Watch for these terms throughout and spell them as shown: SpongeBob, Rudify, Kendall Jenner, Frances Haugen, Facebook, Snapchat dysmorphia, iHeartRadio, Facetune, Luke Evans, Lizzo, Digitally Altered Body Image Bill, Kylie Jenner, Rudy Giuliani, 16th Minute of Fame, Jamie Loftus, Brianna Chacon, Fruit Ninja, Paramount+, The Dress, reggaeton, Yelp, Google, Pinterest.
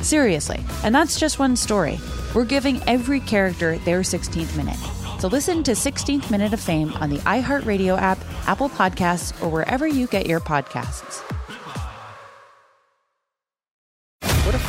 Seriously, and that's just one story. We're giving every character their 16th minute. So listen to 16th Minute of Fame on the iHeartRadio app, Apple Podcasts, or wherever you get your podcasts. What if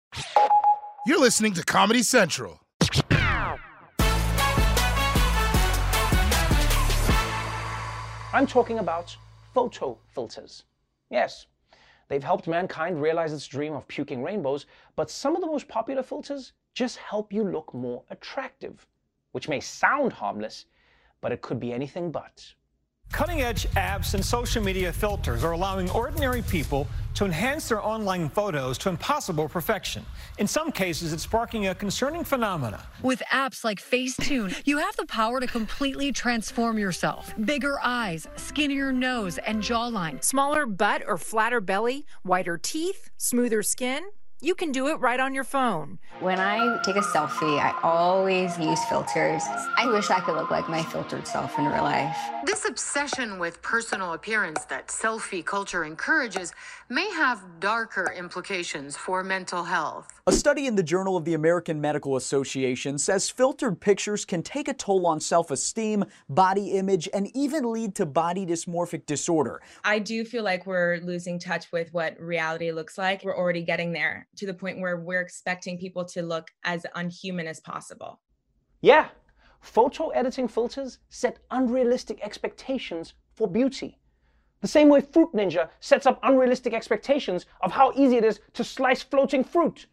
You're listening to Comedy Central. I'm talking about photo filters. Yes, they've helped mankind realize its dream of puking rainbows, but some of the most popular filters just help you look more attractive, which may sound harmless, but it could be anything but. Cutting-edge apps and social media filters are allowing ordinary people to enhance their online photos to impossible perfection. In some cases, it's sparking a concerning phenomena. With apps like Facetune, you have the power to completely transform yourself. Bigger eyes, skinnier nose and jawline. Smaller butt or flatter belly, whiter teeth, smoother skin. You can do it right on your phone. When I take a selfie, I always use filters. I wish I could look like my filtered self in real life. This obsession with personal appearance that selfie culture encourages may have darker implications for mental health. A study in the Journal of the American Medical Association says filtered pictures can take a toll on self-esteem, body image, and even lead to body dysmorphic disorder. I do feel like we're losing touch with what reality looks like. We're already getting there, to the point where we're expecting people to look as unhuman as possible. Yeah, photo editing filters set unrealistic expectations for beauty. The same way Fruit Ninja sets up unrealistic expectations of how easy it is to slice floating fruit.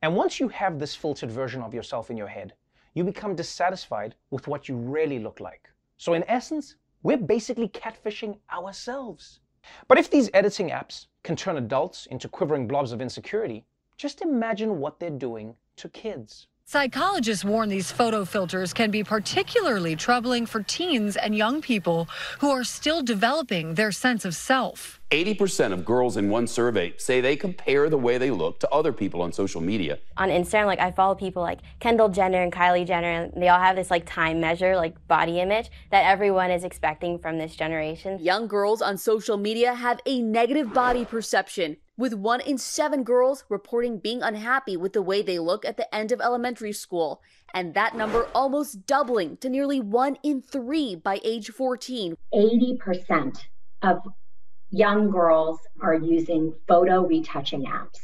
And once you have this filtered version of yourself in your head, you become dissatisfied with what you really look like. So in essence, we're basically catfishing ourselves. But if these editing apps can turn adults into quivering blobs of insecurity, just imagine what they're doing to kids. Psychologists warn these photo filters can be particularly troubling for teens and young people who are still developing their sense of self. 80% of girls in one survey say they compare the way they look to other people on social media. On Instagram, I follow people like Kendall Jenner and Kylie Jenner, and they all have this time measure, body image that everyone is expecting from this generation. Young girls on social media have a negative body perception, with 1 in 7 girls reporting being unhappy with the way they look at the end of elementary school, and that number almost doubling to nearly 1 in 3 by age 14. 80% of young girls are using photo retouching apps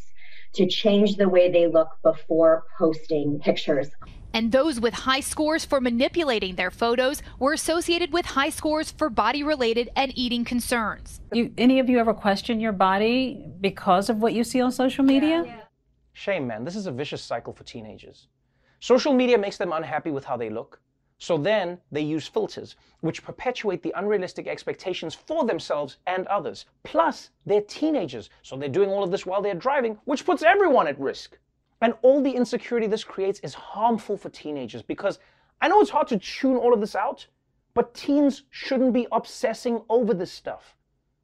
to change the way they look before posting pictures. And those with high scores for manipulating their photos were associated with high scores for body-related and eating concerns. Any of you ever question your body because of what you see on social media? Yeah. Shame, man. This is a vicious cycle for teenagers. Social media makes them unhappy with how they look. So then they use filters, which perpetuate the unrealistic expectations for themselves and others. Plus, they're teenagers, so they're doing all of this while they're driving, which puts everyone at risk. And all the insecurity this creates is harmful for teenagers, because I know it's hard to tune all of this out, but teens shouldn't be obsessing over this stuff.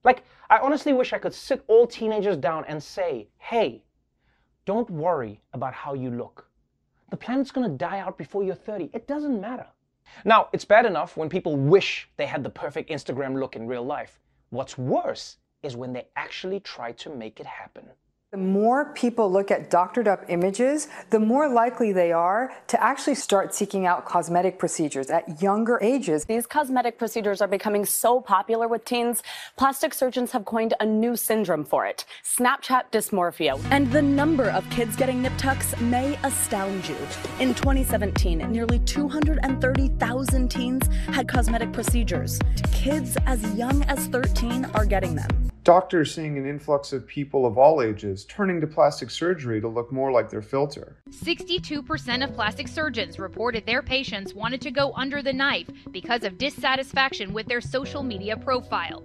I honestly wish I could sit all teenagers down and say, hey, don't worry about how you look. The planet's gonna die out before you're 30. It doesn't matter. Now, it's bad enough when people wish they had the perfect Instagram look in real life. What's worse is when they actually try to make it happen. The more people look at doctored up images, the more likely they are to actually start seeking out cosmetic procedures at younger ages. These cosmetic procedures are becoming so popular with teens, plastic surgeons have coined a new syndrome for it, Snapchat dysmorphia. And the number of kids getting nip tucks may astound you. In 2017, nearly 230,000 teens had cosmetic procedures. Kids as young as 13 are getting them. Doctors seeing an influx of people of all ages turning to plastic surgery to look more like their filter. 62% of plastic surgeons reported their patients wanted to go under the knife because of dissatisfaction with their social media profile.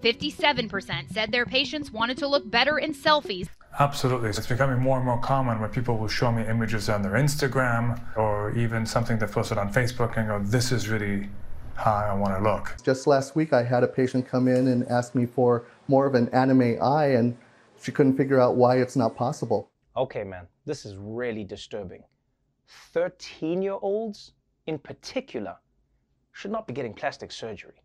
57% said their patients wanted to look better in selfies. Absolutely. It's becoming more and more common where people will show me images on their Instagram or even something that posted on Facebook and go, this is really how I want to look. Just last week, I had a patient come in and ask me for more of an anime eye, and she couldn't figure out why it's not possible. Okay, man, this is really disturbing. 13-year-olds in particular should not be getting plastic surgery.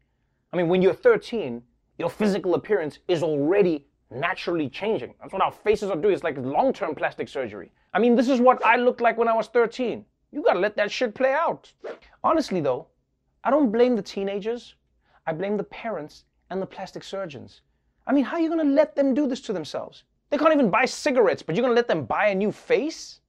I mean, when you're 13, your physical appearance is already naturally changing. That's what our faces are doing. It's like long-term plastic surgery. I mean, this is what I looked like when I was 13. You gotta let that shit play out. Honestly, though, I don't blame the teenagers. I blame the parents and the plastic surgeons. I mean, how are you going to let them do this to themselves? They can't even buy cigarettes, but you're going to let them buy a new face?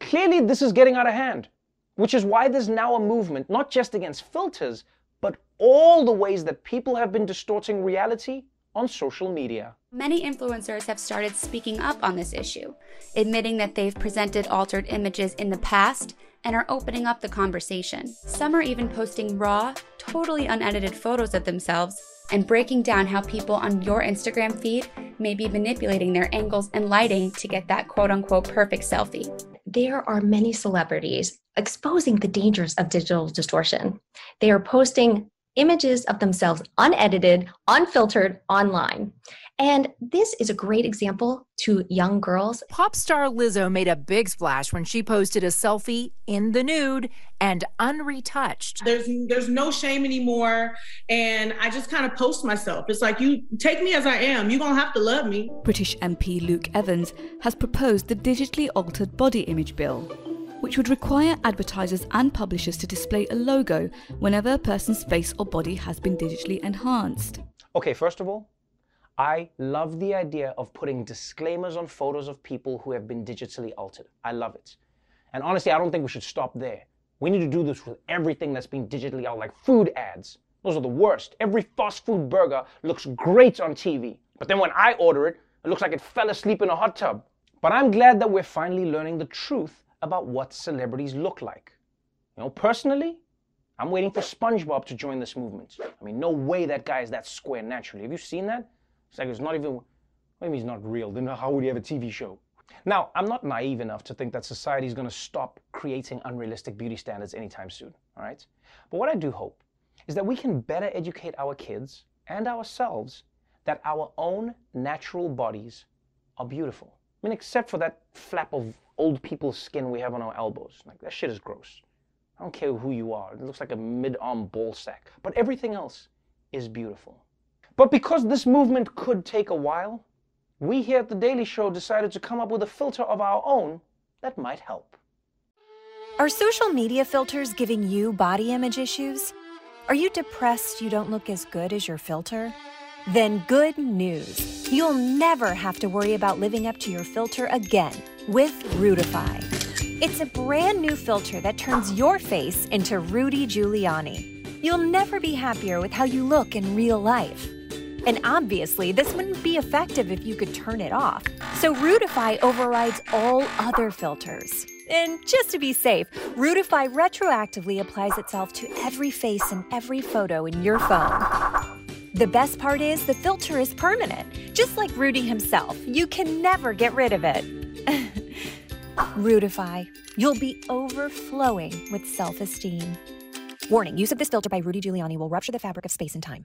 Clearly, this is getting out of hand, which is why there's now a movement, not just against filters, but all the ways that people have been distorting reality on social media. Many influencers have started speaking up on this issue, admitting that they've presented altered images in the past and are opening up the conversation. Some are even posting raw, totally unedited photos of themselves and breaking down how people on your Instagram feed may be manipulating their angles and lighting to get that quote-unquote perfect selfie. There are many celebrities exposing the dangers of digital distortion. They are posting images of themselves unedited, unfiltered online. And this is a great example to young girls. Pop star Lizzo made a big splash when she posted a selfie in the nude and unretouched. There's no shame anymore, and I just kind of post myself. It's like, you take me as I am. You're going to have to love me. British MP Luke Evans has proposed the Digitally Altered Body Image Bill, which would require advertisers and publishers to display a logo whenever a person's face or body has been digitally enhanced. Okay, first of all, I love the idea of putting disclaimers on photos of people who have been digitally altered. I love it. And honestly, I don't think we should stop there. We need to do this with everything that's been digitally altered, like food ads. Those are the worst. Every fast food burger looks great on TV, but then when I order it, it looks like it fell asleep in a hot tub. But I'm glad that we're finally learning the truth about what celebrities look like. You know, personally, I'm waiting for SpongeBob to join this movement. I mean, no way that guy is that square naturally. Have you seen that? It's like, it's not even, maybe he's not real, then how would he have a TV show? Now, I'm not naive enough to think that society is gonna stop creating unrealistic beauty standards anytime soon, all right? But what I do hope is that we can better educate our kids and ourselves that our own natural bodies are beautiful. I mean, except for that flap of old people's skin we have on our elbows. Like, that shit is gross. I don't care who you are. It looks like a mid-arm ball sack. But everything else is beautiful. But because this movement could take a while, we here at The Daily Show decided to come up with a filter of our own that might help. Are social media filters giving you body image issues? Are you depressed you don't look as good as your filter? Then good news. You'll never have to worry about living up to your filter again with Rudify. It's a brand new filter that turns your face into Rudy Giuliani. You'll never be happier with how you look in real life. And obviously, this wouldn't be effective if you could turn it off. So Rudify overrides all other filters. And just to be safe, Rudify retroactively applies itself to every face and every photo in your phone. The best part is the filter is permanent. Just like Rudy himself, you can never get rid of it. Rudify. You'll be overflowing with self-esteem. Warning, use of this filter by Rudy Giuliani will rupture the fabric of space and time.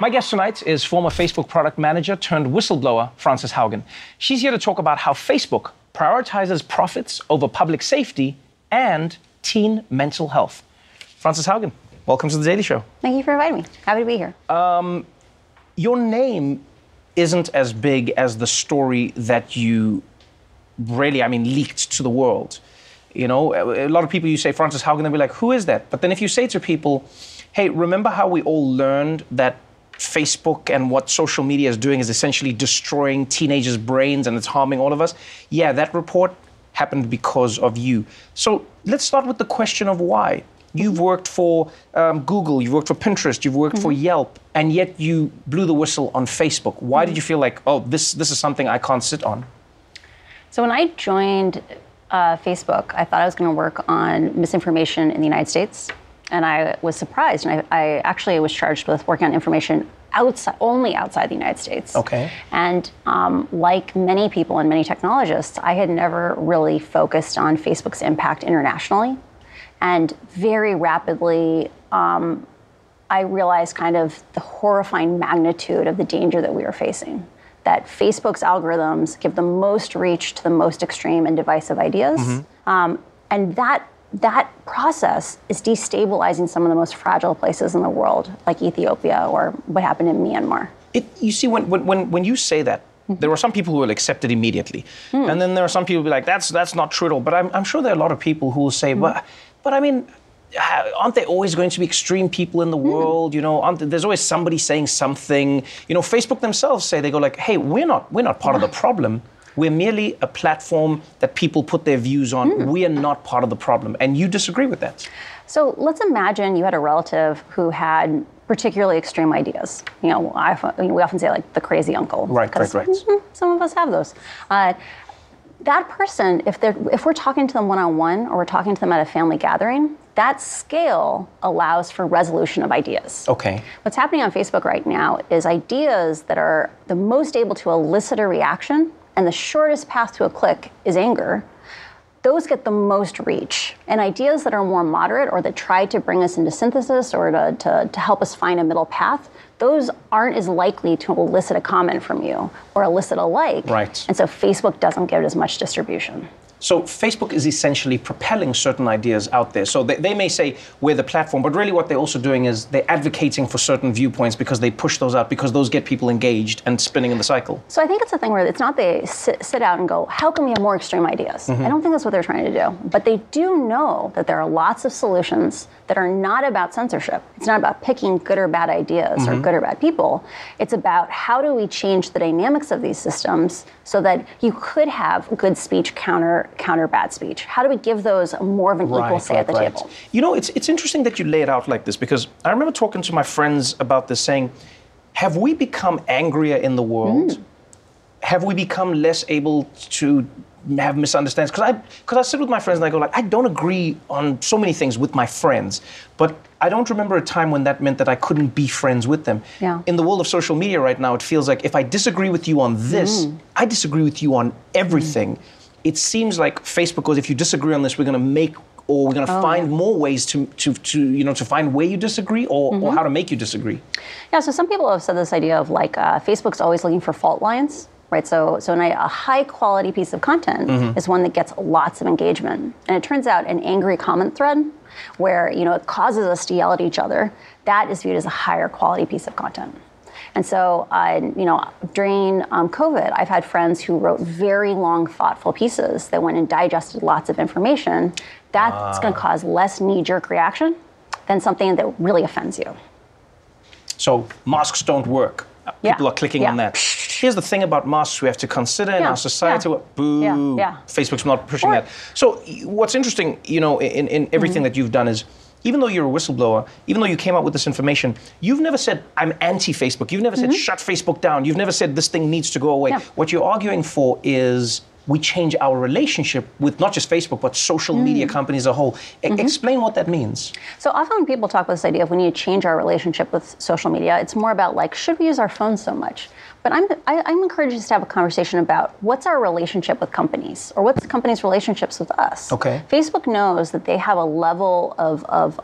My guest tonight is former Facebook product manager turned whistleblower Frances Haugen. She's here to talk about how Facebook prioritizes profits over public safety and teen mental health. Frances Haugen, welcome to The Daily Show. Thank you for inviting me. Happy to be here. Your name isn't as big as the story that you really, leaked to the world. You know, a lot of people, you say Frances Haugen, they'll be like, who is that? But then if you say to people, hey, remember how we all learned that Facebook and what social media is doing is essentially destroying teenagers' brains and it's harming all of us. Yeah, that report happened because of you. So let's start with the question of why. You've worked for Google, you've worked for Pinterest, you've worked for Yelp, and yet you blew the whistle on Facebook. Why did you feel like, oh, this is something I can't sit on? So when I joined Facebook, I thought I was going to work on misinformation in the United States. And I was surprised, and I actually was charged with working on information only outside the United States. Okay. And like many people and many technologists, I had never really focused on Facebook's impact internationally. And very rapidly, I realized kind of the horrifying magnitude of the danger that we were facing, that Facebook's algorithms give the most reach to the most extreme and divisive ideas. And that process is destabilizing some of the most fragile places in the world, like Ethiopia or what happened in Myanmar. You see, when you say that, there are some people who will accept it immediately. And then there are some people who will be like, that's not true at all. But I'm sure there are a lot of people who will say, but I mean, aren't there always going to be extreme people in the world? You know, there's always somebody saying something. You know, Facebook themselves say, they go like, hey, we're not part of the problem. We're merely a platform that people put their views on. We are not part of the problem. And you disagree with that. So let's imagine you had a relative who had particularly extreme ideas. You know, we often say like the crazy uncle. Right. Some of us have those. That person, if we're talking to them one-on-one or we're talking to them at a family gathering, that scale allows for resolution of ideas. Okay. What's happening on Facebook right now is ideas that are the most able to elicit a reaction and the shortest path to a click is anger, those get the most reach. And ideas that are more moderate or that try to bring us into synthesis or to help us find a middle path, those aren't as likely to elicit a comment from you or elicit a like. Right. And so Facebook doesn't get as much distribution. So Facebook is essentially propelling certain ideas out there. So they may say we're the platform, but really what they're also doing is they're advocating for certain viewpoints because they push those out, because those get people engaged and spinning in the cycle. So I think it's a thing where it's not they sit out and go, how can we have more extreme ideas? I don't think that's what they're trying to do. But they do know that there are lots of solutions that are not about censorship. It's not about picking good or bad ideas or good or bad people. It's about how do we change the dynamics of these systems so that you could have good speech counter bad speech? How do we give those more of an equal say at the table? You know, it's interesting that you lay it out like this, because I remember talking to my friends about this, saying, have we become angrier in the world? Have we become less able to have misunderstandings? Because I sit with my friends and I go like, I don't agree on so many things with my friends, but I don't remember a time when that meant that I couldn't be friends with them. Yeah. In the world of social media right now, it feels like if I disagree with you on this, I disagree with you on everything. It seems like Facebook goes, if you disagree on this, we're going to make or we're going to find more ways to find where you disagree or how to make you disagree. Yeah, so some people have said this idea of like Facebook's always looking for fault lines, right? So a high quality piece of content is one that gets lots of engagement. And it turns out an angry comment thread where, you know, it causes us to yell at each other, that is viewed as a higher quality piece of content. And so, during COVID, I've had friends who wrote very long, thoughtful pieces that went and digested lots of information. That's going to cause less knee-jerk reaction than something that really offends you. So masks don't work. People are clicking on that. Here's the thing about masks we have to consider in our society. Yeah. Boo. Yeah. Facebook's not pushing that. So what's interesting, in everything that you've done is, even though you're a whistleblower, even though you came up with this information, you've never said, I'm anti-Facebook. You've never said, shut Facebook down. You've never said, this thing needs to go away. Yeah. What you're arguing for is we change our relationship with not just Facebook, but social media companies as a whole. Explain what that means. So often when people talk about this idea of we need to change our relationship with social media, it's more about like, should we use our phones so much? But I'm encouraging us to have a conversation about what's our relationship with companies or what's the company's relationships with us. Okay. Facebook knows that they have a level of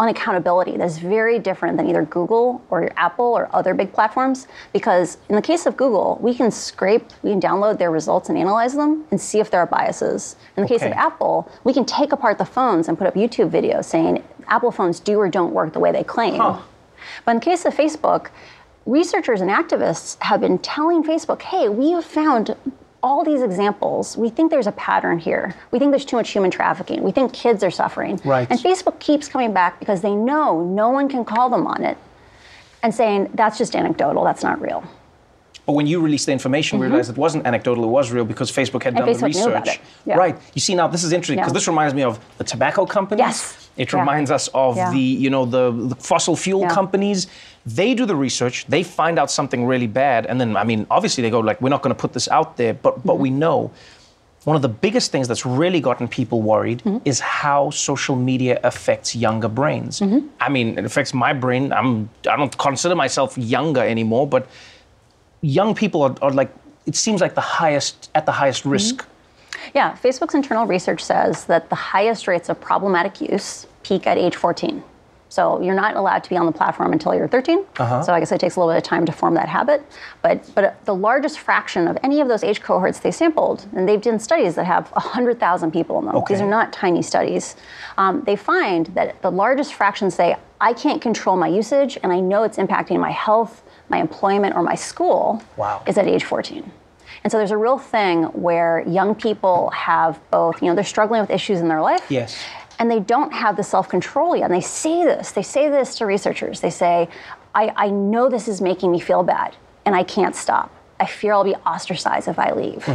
unaccountability that's very different than either Google or Apple or other big platforms, because in the case of Google, we can download their results and analyze them and see if there are biases. In the case of Apple, we can take apart the phones and put up YouTube videos saying Apple phones do or don't work the way they claim. Huh. But in the case of Facebook, researchers and activists have been telling Facebook, hey, we have found all these examples. We think there's a pattern here. We think there's too much human trafficking. We think kids are suffering. Right. And Facebook keeps coming back because they know no one can call them on it and saying, that's just anecdotal, that's not real. But when you released the information, we realized it wasn't anecdotal, it was real because Facebook had done the research. Knew about it. Yeah. Right. You see, now this is interesting because this reminds me of the tobacco companies. Yes. It reminds us of the fossil fuel companies. They do the research, they find out something really bad, and then, I mean, obviously they go like, we're not gonna put this out there, but we know. One of the biggest things that's really gotten people worried is how social media affects younger brains. I mean, it affects my brain. I don't consider myself younger anymore, but young people are like, it seems like at the highest risk. Yeah, Facebook's internal research says that the highest rates of problematic use peak at age 14. So you're not allowed to be on the platform until you're 13. So I guess it takes a little bit of time to form that habit. But the largest fraction of any of those age cohorts they sampled, and they've done studies that have 100,000 people in them. Okay. These are not tiny studies. They find that the largest fraction say, I can't control my usage, and I know it's impacting my health, my employment, or my school, is at age 14. And so there's a real thing where young people have both, they're struggling with issues in their life. Yes. And they don't have the self-control yet. And they say this to researchers. They say, I know this is making me feel bad and I can't stop. I fear I'll be ostracized if I leave.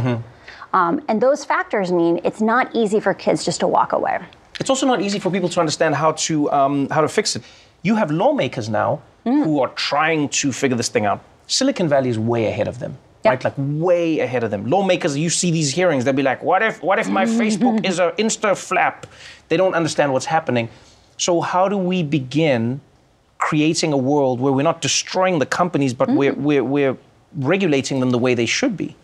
And those factors mean it's not easy for kids just to walk away. It's also not easy for people to understand how to fix it. You have lawmakers now who are trying to figure this thing out. Silicon Valley is way ahead of them. Right, like way ahead of them. Lawmakers, you see these hearings, they'll be like, what if my Facebook is an Insta flap? They don't understand what's happening. So how do we begin creating a world where we're not destroying the companies, but we're regulating them the way they should be?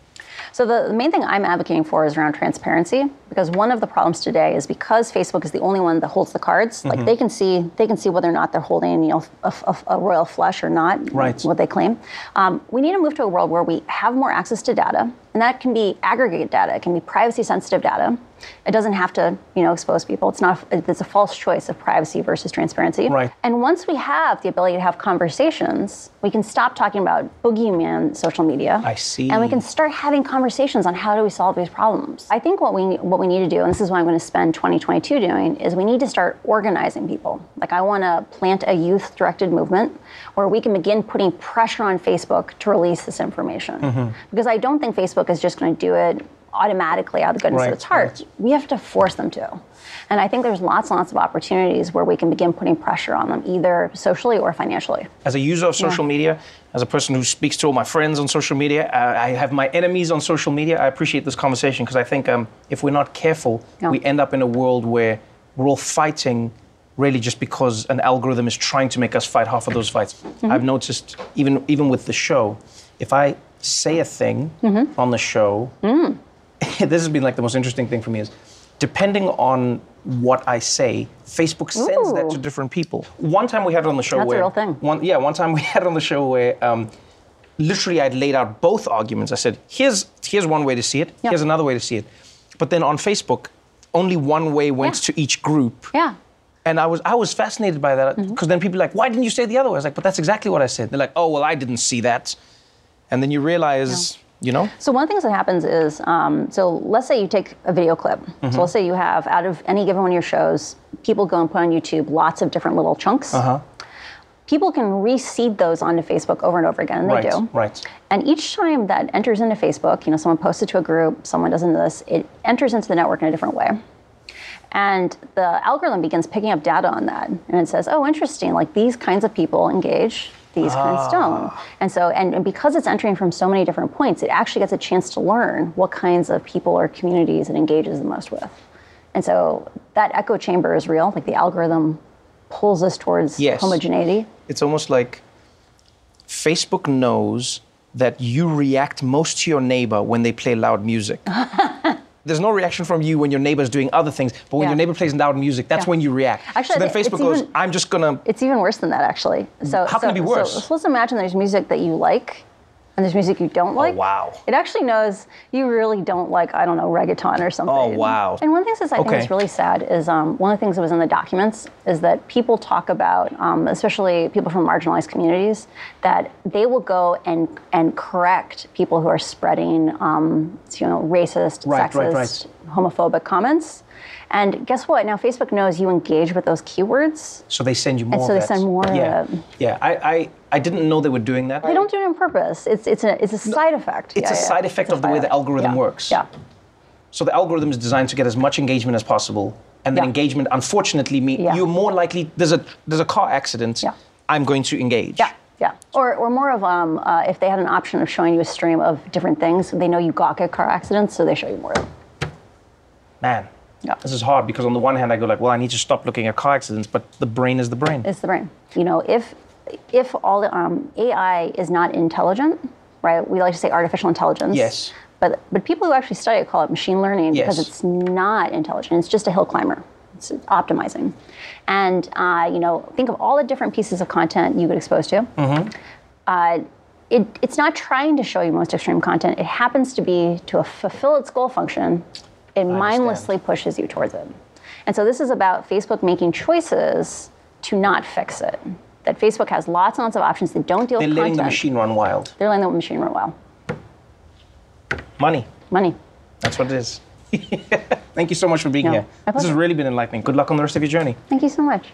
So the main thing I'm advocating for is around transparency, because one of the problems today is because Facebook is the only one that holds the cards, like they can see whether or not they're holding a royal flush or not, what they claim. We need to move to a world where we have more access to data, and that can be aggregate data, it can be privacy sensitive data. It doesn't have to, expose people. It's a false choice of privacy versus transparency. Right. And once we have the ability to have conversations, we can stop talking about boogeyman social media. I see. And we can start having conversations on how do we solve these problems. I think what we need to do, and this is what I'm going to spend 2022 doing, is we need to start organizing people. Like I want to plant a youth-directed movement where we can begin putting pressure on Facebook to release this information. Because I don't think Facebook is just going to do it automatically out of the goodness of its heart. We have to force them to. And I think there's lots and lots of opportunities where we can begin putting pressure on them, either socially or financially. As a user of social media, as a person who speaks to all my friends on social media, I have my enemies on social media, I appreciate this conversation because I think if we're not careful, we end up in a world where we're all fighting really just because an algorithm is trying to make us fight half of those fights. I've noticed, even with the show, if I say a thing on the show, this has been like the most interesting thing for me is, depending on what I say. Facebook sends that to different people. One time we had it on the show where... That's a real thing. One time we had it on the show where literally I'd laid out both arguments. I said, here's one way to see it, here's another way to see it. But then on Facebook, only one way went to each group. Yeah. And I was fascinated by that, because then people are like, why didn't you say the other way? I was like, but that's exactly what I said. They're like, oh, well, I didn't see that. And then you realize... No. You know? So one of the things that happens is, so let's say you take a video clip. So let's say you have, out of any given one of your shows, people go and put on YouTube lots of different little chunks. People can reseed those onto Facebook over and over again, and they do. And each time that enters into Facebook, you know, someone posts it to a group, someone does this, it enters into the network in a different way. And the algorithm begins picking up data on that. And it says, oh, interesting, like these kinds of people engage, these kinds don't. And so, and because it's entering from so many different points, it actually gets a chance to learn what kinds of people or communities it engages the most with. And so that echo chamber is real, like the algorithm pulls us towards homogeneity. It's almost like Facebook knows that you react most to your neighbor when they play loud music. There's no reaction from you when your neighbor's doing other things, but when your neighbor plays loud music, that's when you react. Actually, so then Facebook goes, even, I'm just gonna... It's even worse than that, actually. So, how can it be worse? So let's imagine there's music that you like, and there's music you don't like. Oh, wow. It actually knows you really don't like, I don't know, reggaeton or something. Oh, wow. And one of the things that I think is really sad is, one of the things that was in the documents is that people talk about, especially people from marginalized communities, that they will go and correct people who are spreading, you know, racist, sexist, homophobic comments. And guess what? Now Facebook knows you engage with those keywords. So they send you more. And so they send more of it. Yeah, I didn't know they were doing that. They don't do it on purpose. It's a side effect. It's a side effect of the way the algorithm works. Yeah. So the algorithm is designed to get as much engagement as possible, and then engagement, unfortunately, means you're more likely. There's a car accident. Yeah. I'm going to engage. Yeah. Yeah, or more of if they had an option of showing you a stream of different things, they know you gawk at car accidents, so they show you more of it. Man. Yeah. This is hard because on the one hand I go like, well, I need to stop looking at car accidents, but the brain is the brain. It's the brain. You know, if all the AI is not intelligent, right? We like to say artificial intelligence. Yes. But people who actually study it call it machine learning because it's not intelligent. It's just a hill climber. It's optimizing. And you know, think of all the different pieces of content you get exposed to. It's not trying to show you most extreme content. It happens to be to fulfill its goal function. It mindlessly pushes you towards it. And so this is about Facebook making choices to not fix it. That Facebook has lots and lots of options that don't deal with content. They're letting the machine run wild. They're letting the machine run wild. Money. Money. That's what it is. Thank you so much for being here. This has really been enlightening. Good luck on the rest of your journey. Thank you so much.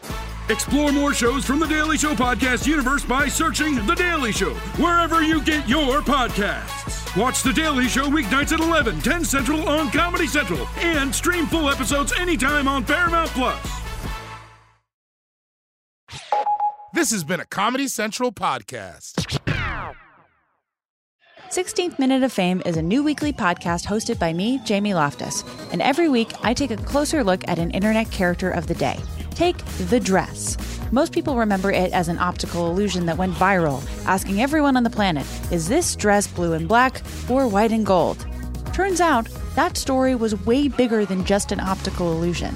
Explore more shows from The Daily Show podcast universe by searching The Daily Show wherever you get your podcasts. Watch The Daily Show weeknights at 11, 10 Central on Comedy Central, and stream full episodes anytime on Paramount+. This has been a Comedy Central podcast. 16th Minute of Fame is a new weekly podcast hosted by me, Jamie Loftus. And every week, I take a closer look at an internet character of the day. Take The Dress. Most people remember it as an optical illusion that went viral, asking everyone on the planet, is this dress blue and black or white and gold? Turns out, that story was way bigger than just an optical illusion.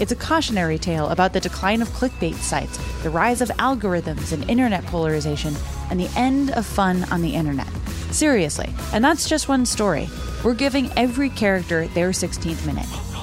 It's a cautionary tale about the decline of clickbait sites, the rise of algorithms and internet polarization, and the end of fun on the internet. Seriously, and that's just one story. We're giving every character their 16th minute.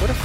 What if